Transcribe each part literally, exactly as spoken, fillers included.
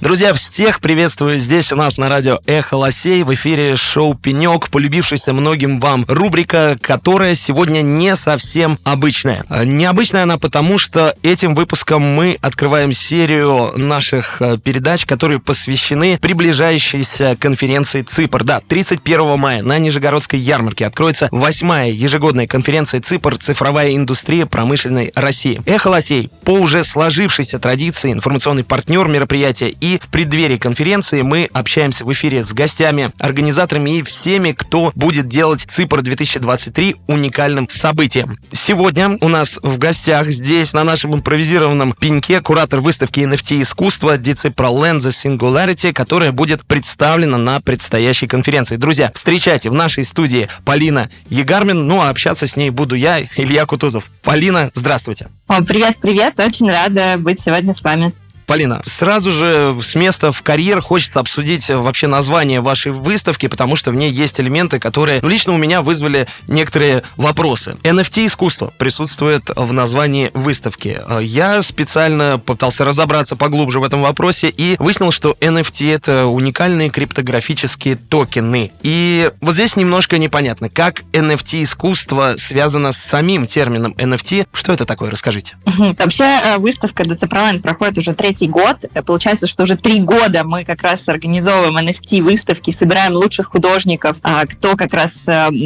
Друзья, всех приветствую здесь у нас на радио «Эхо Лосей». В эфире шоу «Пенек», полюбившаяся многим вам рубрика, которая сегодня не совсем обычная. Необычная она потому, что этим выпуском мы открываем серию наших передач, которые посвящены приближающейся конференции ЦИПР. Да, тридцать первого мая на Нижегородской ярмарке откроется восьмая ежегодная конференция ЦИПР «Цифровая индустрия промышленной России». «Эхо Лосей» по уже сложившейся традиции информационный партнер мероприятия, и в преддверии конференции мы общаемся в эфире с гостями, организаторами и всеми, кто будет делать ЦИПР две тысячи двадцать три уникальным событием. Сегодня у нас в гостях здесь, на нашем импровизированном пеньке, куратор выставки эн эф ти-искусство Decentraland The Singularity, которая будет представлена на предстоящей конференции. Друзья, встречайте в нашей студии Полина Егармин, ну а общаться с ней буду я, Илья Кутузов. Полина, здравствуйте. Привет-привет, очень рада быть сегодня с вами. Полина, сразу же с места в карьер хочется обсудить вообще название вашей выставки, потому что в ней есть элементы, которые, ну, лично у меня вызвали некоторые вопросы. эн эф ти-искусство присутствует в названии выставки. Я специально пытался разобраться поглубже в этом вопросе и выяснил, что эн эф ти — это уникальные криптографические токены. И вот здесь немножко непонятно, как эн эф ти-искусство связано с самим термином эн эф ти. Что это такое? Расскажите. Вообще выставка Decentraland проходит уже третий год. Получается, что уже три года мы как раз организовываем эн эф ти-выставки, собираем лучших художников, кто как раз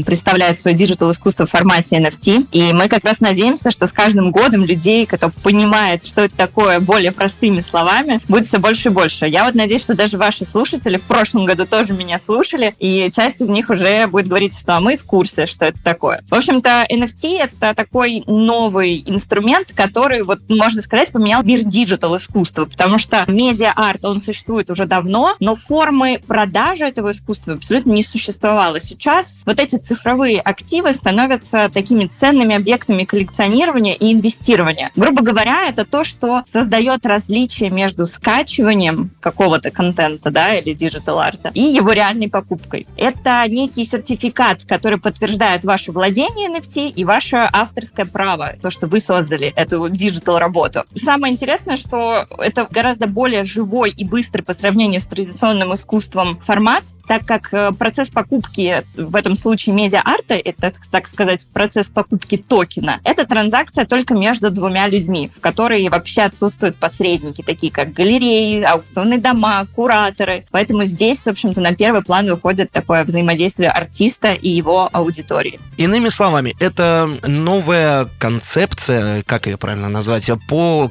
представляет свое диджитал-искусство в формате эн эф ти. И мы как раз надеемся, что с каждым годом людей, кто понимает, что это такое, более простыми словами, будет все больше и больше. Я вот надеюсь, что даже ваши слушатели в прошлом году тоже меня слушали, и часть из них уже будет говорить, что мы в курсе, что это такое. В общем-то, эн эф ти — это такой новый инструмент, который, вот можно сказать, поменял мир диджитал-искусства. Потому что медиа-арт, он существует уже давно, но формы продажи этого искусства абсолютно не существовало. Сейчас вот эти цифровые активы становятся такими ценными объектами коллекционирования и инвестирования. Грубо говоря, это то, что создает различие между скачиванием какого-то контента, да, или диджитал-арта, и его реальной покупкой. Это некий сертификат, который подтверждает ваше владение эн эф ти и ваше авторское право, то, что вы создали эту диджитал-работу. Самое интересное, что это гораздо более живой и быстрый по сравнению с традиционным искусством формат, так как процесс покупки в этом случае медиа-арта, это, так сказать, процесс покупки токена, это транзакция только между двумя людьми, в которой вообще отсутствуют посредники, такие как галереи, аукционные дома, кураторы. Поэтому здесь, в общем-то, на первый план выходит такое взаимодействие артиста и его аудитории. Иными словами, это новая концепция, как ее правильно назвать, по,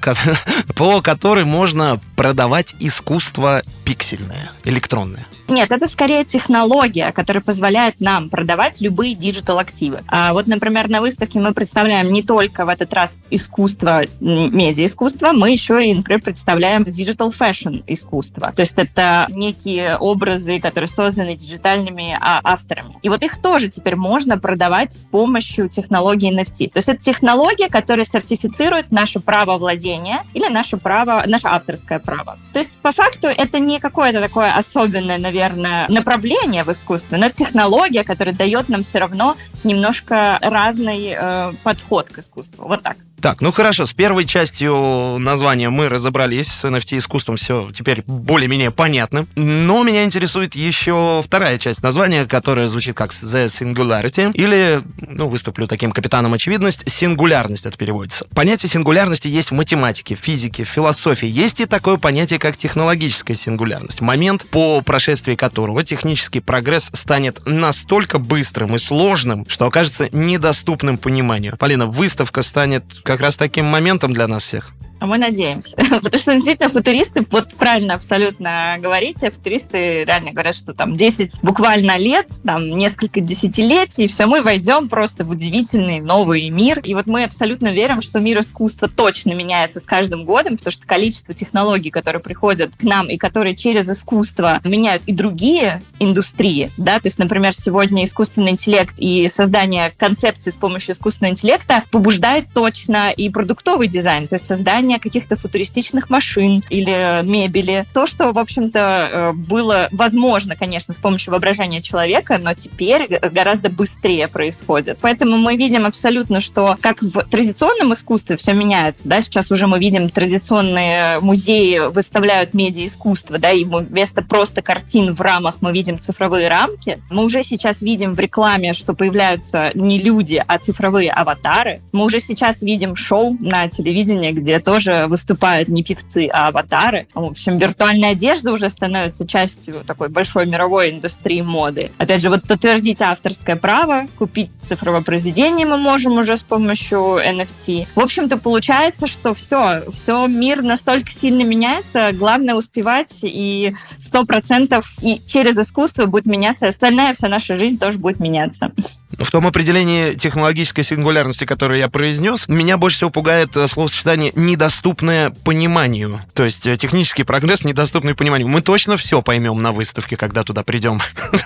по которой можно продавать искусство пиксельное, электронное. Нет, это скорее технология, которая позволяет нам продавать любые диджитал-активы. А вот, например, на выставке мы представляем не только в этот раз искусство, медиа-искусство, мы еще и, например, представляем диджитал-фэшн-искусство. То есть это некие образы, которые созданы диджитальными а, авторами. И вот их тоже теперь можно продавать с помощью технологии эн эф ти. То есть это технология, которая сертифицирует наше право владения или наше право, наше авторское право. То есть по факту это не какое-то такое особенное, наверное, Наверное, направление в искусстве, но технология, которая дает нам все равно немножко разный э, подход к искусству. Вот так. Так, ну хорошо, с первой частью названия мы разобрались, с эн эф ти-искусством все теперь более-менее понятно. Но меня интересует еще вторая часть названия, которая звучит как The Singularity, или, ну, выступлю таким капитаном очевидность, сингулярность это переводится. Понятие сингулярности есть в математике, физике, философии. Есть и такое понятие, как технологическая сингулярность. Момент, по прошествии которого технический прогресс станет настолько быстрым и сложным, что окажется недоступным пониманию. Полина, выставка станет как раз таким моментом для нас всех. А мы надеемся. Потому что действительно футуристы, вот правильно абсолютно говорите, футуристы реально говорят, что там десять буквально лет, там несколько десятилетий, и все, мы войдем просто в удивительный новый мир. И вот мы абсолютно верим, что мир искусства точно меняется с каждым годом, потому что количество технологий, которые приходят к нам и которые через искусство меняют и другие индустрии, да, то есть, например, сегодня искусственный интеллект и создание концепций с помощью искусственного интеллекта побуждает точно и продуктовый дизайн, то есть создание создания каких-то футуристичных машин или мебели. То, что, в общем-то, было возможно, конечно, с помощью воображения человека, но теперь гораздо быстрее происходит. Поэтому мы видим абсолютно, что как в традиционном искусстве все меняется, да, сейчас уже мы видим традиционные музеи выставляют медиа-искусство, да, и вместо просто картин в рамах мы видим цифровые рамки. Мы уже сейчас видим в рекламе, что появляются не люди, а цифровые аватары. Мы уже сейчас видим шоу на телевидении, где тоже выступают не певцы, а аватары. В общем, виртуальная одежда уже становится частью такой большой мировой индустрии моды. Опять же, вот подтвердить авторское право, купить цифровое произведение мы можем уже с помощью эн эф ти. В общем-то, получается, что все, все мир настолько сильно меняется, главное успевать, и сто процентов и через искусство будет меняться, и остальная вся наша жизнь тоже будет меняться. В том определении технологической сингулярности, которое я произнес, меня больше всего пугает словосочетание «недоступное пониманию». То есть технический прогресс, недоступный пониманию. Мы точно все поймем на выставке, когда туда придем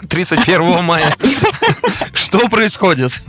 тридцать первого мая. Что происходит?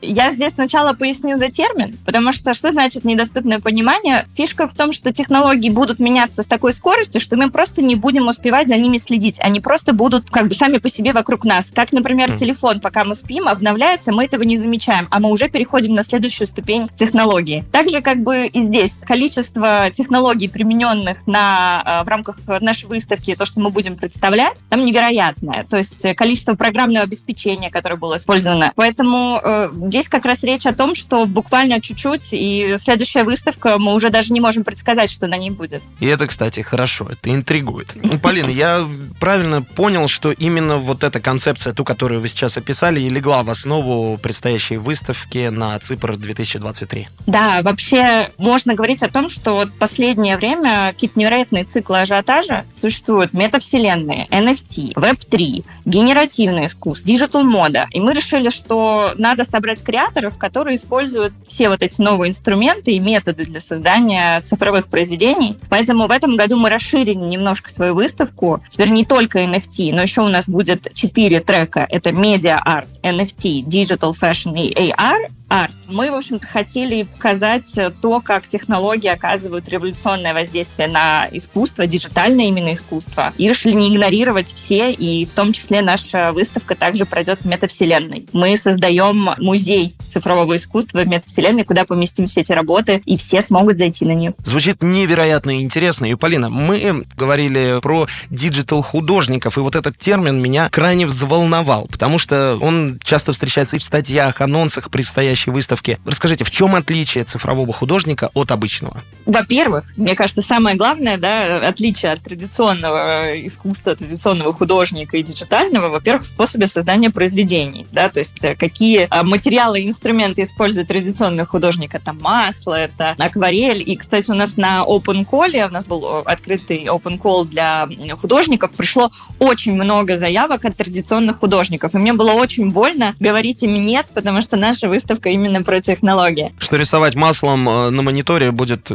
Я здесь сначала поясню за термин, потому что что значит недоступное понимание? Фишка в том, что технологии будут меняться с такой скоростью, что мы просто не будем успевать за ними следить. Они просто будут как бы сами по себе вокруг нас. Как, например, телефон, пока мы спим, обновляется, мы этого не замечаем, а мы уже переходим на следующую ступень технологии. Также как бы и здесь количество технологий, примененных на, в рамках нашей выставки, то, что мы будем представлять, там невероятное. То есть количество программного обеспечения, которое было использовано. Поэтому... Здесь как раз речь о том, что буквально чуть-чуть, и следующая выставка, мы уже даже не можем предсказать, что на ней будет. И это, кстати, хорошо, это интригует. Полина, я правильно понял, что именно вот эта концепция, ту, которую вы сейчас описали, и легла в основу предстоящей выставки на ЦИПР две тысячи двадцать три? Да, вообще можно говорить о том, что вот последнее время какие-то невероятные циклы ажиотажа существуют. Метавселенные, эн эф ти, веб три, генеративное искусство, диджитал-мода. И мы решили, что надо собрать креаторов, которые используют все вот эти новые инструменты и методы для создания цифровых произведений. Поэтому в этом году мы расширили немножко свою выставку. Теперь не только эн эф ти, но еще у нас будет четыре трека. Это медиа-арт, эн эф ти, digital fashion и эй ар. Арт. Мы, в общем-то, хотели показать то, как технологии оказывают революционное воздействие на искусство, диджитальное именно искусство, и решили не игнорировать все, и в том числе наша выставка также пройдет в метавселенной. Мы создаем музей цифрового искусства в метавселенной, куда поместим все эти работы, и все смогут зайти на нее. Звучит невероятно интересно. И, Полина, мы говорили про диджитал-художников, и вот этот термин меня крайне взволновал, потому что он часто встречается и в статьях, анонсах предстоящих выставки. Расскажите, в чем отличие цифрового художника от обычного? Во-первых, мне кажется, самое главное, да, отличие от традиционного искусства, традиционного художника и диджитального, во-первых, в способе создания произведений, да, то есть какие материалы и инструменты использует традиционный художник. Это масло, это акварель. И, кстати, у нас на Open Call, у нас был открытый Open Call для художников, пришло очень много заявок от традиционных художников. И мне было очень больно говорить им нет, потому что наша выставка именно про технологии. Что рисовать маслом на мониторе будет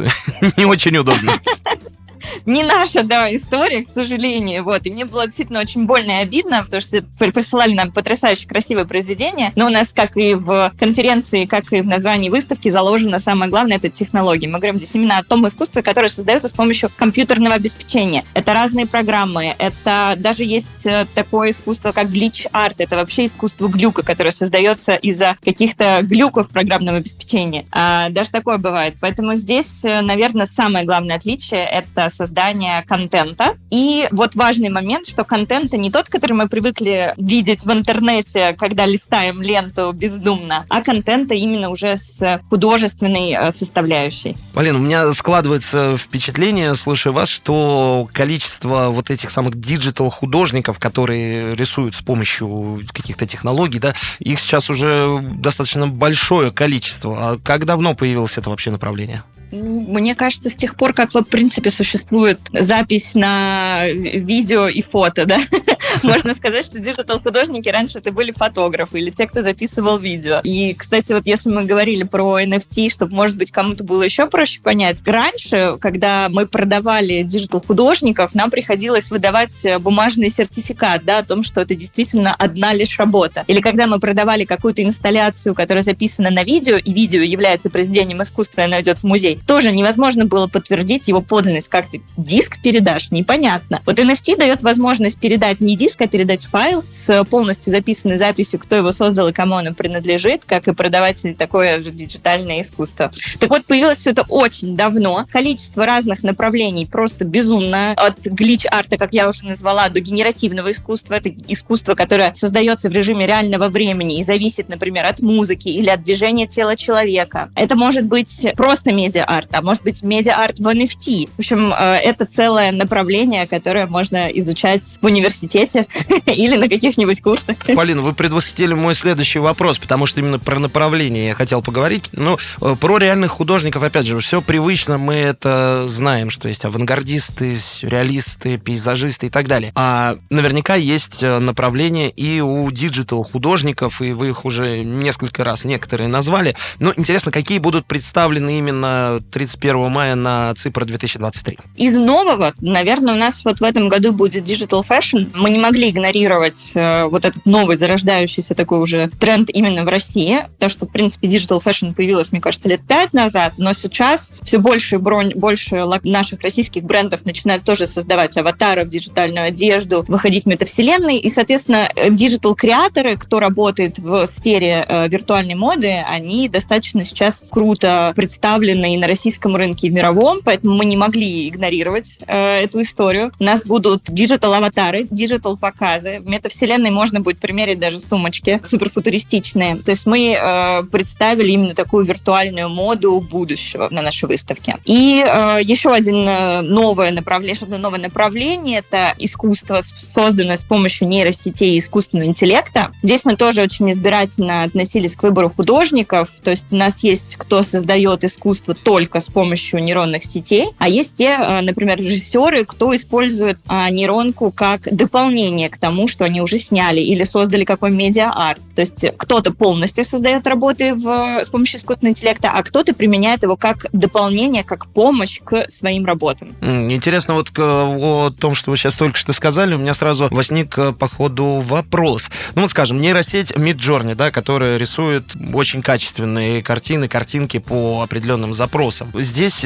не очень удобно. Не наша, да, история, к сожалению. Вот. И мне было действительно очень больно и обидно, потому что присылали нам потрясающе красивое произведение, но у нас, как и в конференции, как и в названии выставки, заложено самое главное — это технологии. Мы говорим здесь именно о том искусстве, которое создается с помощью компьютерного обеспечения. Это разные программы, это даже есть такое искусство, как glitch-арт, это вообще искусство глюка, которое создается из-за каких-то глюков программного обеспечения. А, даже такое бывает. Поэтому здесь, наверное, самое главное отличие — это создания контента. И вот важный момент, что контент не тот, который мы привыкли видеть в интернете, когда листаем ленту бездумно, а контента именно уже с художественной составляющей. Полина, у меня складывается впечатление, слушая вас, что количество вот этих самых диджитал-художников, которые рисуют с помощью каких-то технологий, да, их сейчас уже достаточно большое количество. А как давно появилось это вообще направление? Мне кажется, с тех пор, как в принципе существует запись на видео и фото, да, Можно сказать, что диджитал-художники раньше это были фотографы или те, кто записывал видео. И, кстати, вот если мы говорили про эн эф ти, чтобы, может быть, кому-то было еще проще понять, раньше, когда мы продавали диджитал-художников, нам приходилось выдавать бумажный сертификат, да, о том, что это действительно одна лишь работа. Или когда мы продавали какую-то инсталляцию, которая записана на видео, и видео является произведением искусства, и оно идет в музей, тоже невозможно было подтвердить его подлинность. Как ты диск передашь? Непонятно. Вот эн эф ти дает возможность передать не диск, а передать файл с полностью записанной записью, кто его создал и кому он принадлежит, как и продавать такое же диджитальное искусство. Так вот, появилось все это очень давно. Количество разных направлений просто безумное. От глитч-арта, как я уже назвала, до генеративного искусства. Это искусство, которое создается в режиме реального времени и зависит, например, от музыки или от движения тела человека. Это может быть просто медиа-арт, а может быть медиа-арт в эн эф ти. В общем, это целое направление, которое можно изучать в университете или на каких-нибудь курсах. Полина, вы предвосхитили мой следующий вопрос, потому что именно про направление я хотел поговорить. Ну, про реальных художников, опять же, все привычно, мы это знаем, что есть авангардисты, сюрреалисты, пейзажисты и так далее. А наверняка есть направление и у диджитал-художников, и вы их уже несколько раз некоторые назвали. Но интересно, какие будут представлены именно тридцать первого мая на ЦИПР две тысячи двадцать три? Из нового, наверное, у нас вот в этом году будет digital fashion. Мы не могли игнорировать э, вот этот новый, зарождающийся такой уже тренд именно в России. То, что, в принципе, digital fashion появилось, мне кажется, лет пять назад, но сейчас все больше, бронь, больше наших российских брендов начинают тоже создавать аватаров, диджитальную одежду, выходить в метавселенные. И, соответственно, digital-креаторы, кто работает в сфере э, виртуальной моды, они достаточно сейчас круто представлены и на российском рынке, и в мировом, поэтому мы не могли игнорировать э, эту историю. У нас будут диджитал-аватары, диджитал-показы. В метавселенной можно будет примерить даже сумочки суперфутуристичные. То есть мы э, представили именно такую виртуальную моду будущего на нашей выставке. И э, еще один новое направление, что-то новое направление, это искусство, созданное с помощью нейросетей и искусственного интеллекта. Здесь мы тоже очень избирательно относились к выбору художников. То есть у нас есть кто создает искусство только с помощью нейронных сетей, а есть те, э, например, режиссеры, кто использует э, нейронку как дополнение к тому, что они уже сняли или создали какой медиа-арт. То есть кто-то полностью создает работы в, с помощью искусственного интеллекта, а кто-то применяет его как дополнение, как помощь к своим работам. Интересно вот о том, что вы сейчас только что сказали, у меня сразу возник по ходу вопрос. Ну вот, скажем, нейросеть Midjourney, да, которая рисует очень качественные картины, картинки по определенным запросам. Здесь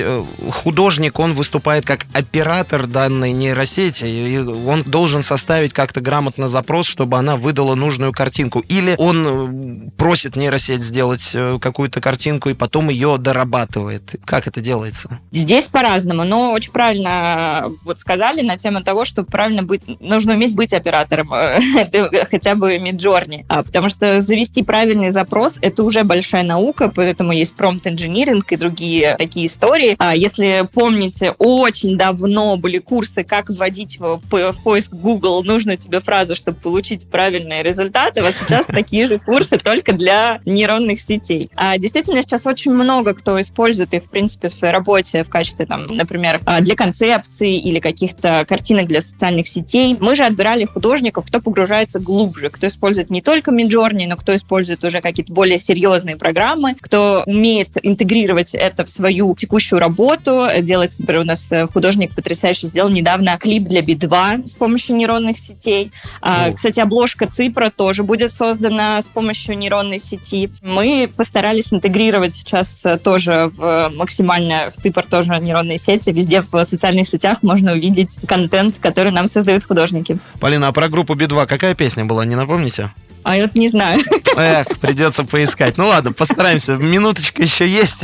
художник, он выступает как оператор данной нейросети, и он должен составить как-то грамотно запрос, чтобы она выдала нужную картинку. Или он просит нейросеть сделать какую-то картинку и потом ее дорабатывает. Как это делается? Здесь по-разному, но очень правильно вот сказали на тему того, что правильно быть, нужно уметь быть оператором хотя бы Midjourney, потому что завести правильный запрос — это уже большая наука, поэтому есть промпт-инжиниринг и другие такие истории. Если помните, очень давно были курсы, как вводить в поиск Google нужную тебе фразу, чтобы получить правильные результаты, вот сейчас такие же курсы, только для нейронных сетей. Действительно, сейчас очень много кто использует их, в принципе, в своей работе в качестве, там, например, для концепций или каких-то картинок для социальных сетей. Мы же отбирали художников, кто погружается глубже, кто использует не только Midjourney, но кто использует уже какие-то более серьезные программы, кто умеет интегрировать это в свою текущую работу. Делать, например, у нас художник потрясающе сделал недавно клип для би два с помощью нейронных сетей. О. Кстати, обложка ЦИПРа тоже будет создана с помощью нейронной сети. Мы постарались интегрировать сейчас тоже в максимально в ЦИПР тоже нейронные сети. Везде в социальных сетях можно увидеть контент, который нам создают художники. Полина, а про группу би два какая песня была, не напомните? А я вот не знаю. Эх, придется поискать. Ну ладно, постараемся. Минуточка еще есть.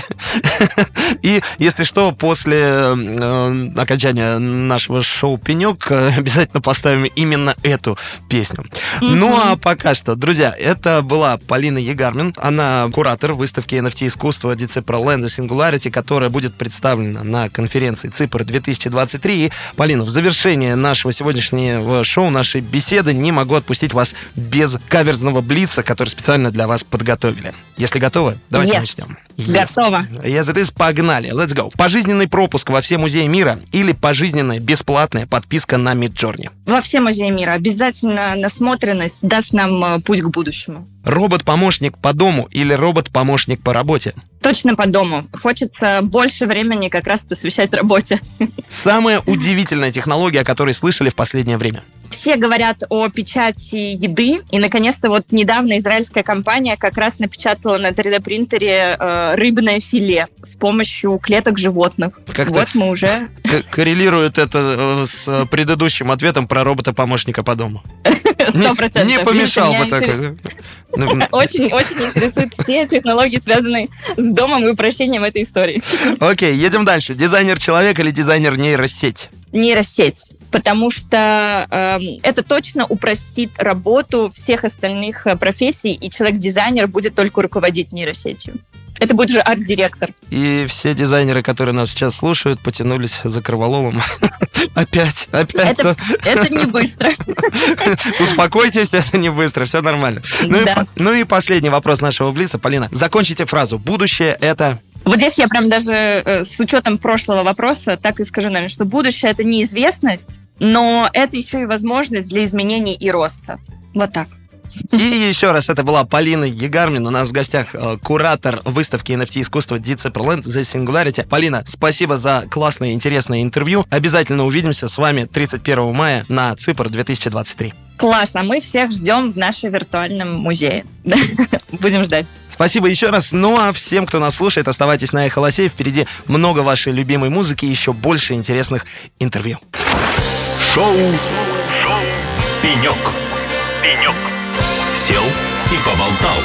И, если что, после э, окончания нашего шоу «Пенек» обязательно поставим именно эту песню. Mm-hmm. Ну а пока что, друзья, это была Полина Егармин. Она куратор выставки эн эф ти-искусство Decentraland The Singularity, которая будет представлена на конференции ЦИПР две тысячи двадцать три. И, Полина, в завершение нашего сегодняшнего шоу, нашей беседы, не могу отпустить вас без каверзного блица, который специально специально для вас подготовили. Если готовы, давайте yes. начнем. Yes. Готово. Yes, it is. Погнали. Let's go. Пожизненный пропуск во все музеи мира или пожизненная бесплатная подписка на Midjourney? Во все музеи мира. Обязательно насмотренность даст нам путь к будущему. Робот-помощник по дому или робот-помощник по работе? Точно по дому. Хочется больше времени как раз посвящать работе. Самая удивительная технология, о которой слышали в последнее время? Все говорят о печати еды, и, наконец-то, вот недавно израильская компания как раз напечатала на три дэ-принтере э, рыбное филе с помощью клеток животных. Как-то вот мы уже... коррелирует это с предыдущим ответом про робота-помощника по дому. сто процентов. Не, не помешал бы такой. Очень-очень интересуют все технологии, связанные с домом и упрощением этой истории. Окей, едем дальше. Дизайнер-человек или дизайнер-нейросеть? Нейросеть. Потому что э, это точно упростит работу всех остальных профессий, и человек-дизайнер будет только руководить нейросетью. Это будет же арт-директор. И все дизайнеры, которые нас сейчас слушают, потянулись за Кроволовым. Опять, опять. Это не быстро. Успокойтесь, это не быстро, все нормально. Ну и последний вопрос нашего блица. Полина, закончите фразу. Будущее — это... Вот здесь я прям даже с учетом прошлого вопроса так и скажу, наверное, что будущее — это неизвестность, но это еще и возможность для изменений и роста. Вот так. И еще раз, это была Полина Егармин. У нас в гостях куратор выставки эн эф ти-искусство Decentraland The Singularity. Полина, спасибо за классное и интересное интервью. Обязательно увидимся с вами тридцать первого мая на ЦИПР две тысячи двадцать три. Класс, а мы всех ждем в нашем виртуальном музее. Будем ждать. Спасибо еще раз. Ну а всем, кто нас слушает, оставайтесь на Эхо Лосей. Впереди много вашей любимой музыки и еще больше интересных интервью. Шоу «Пенек». Пенек. Сел и поболтал.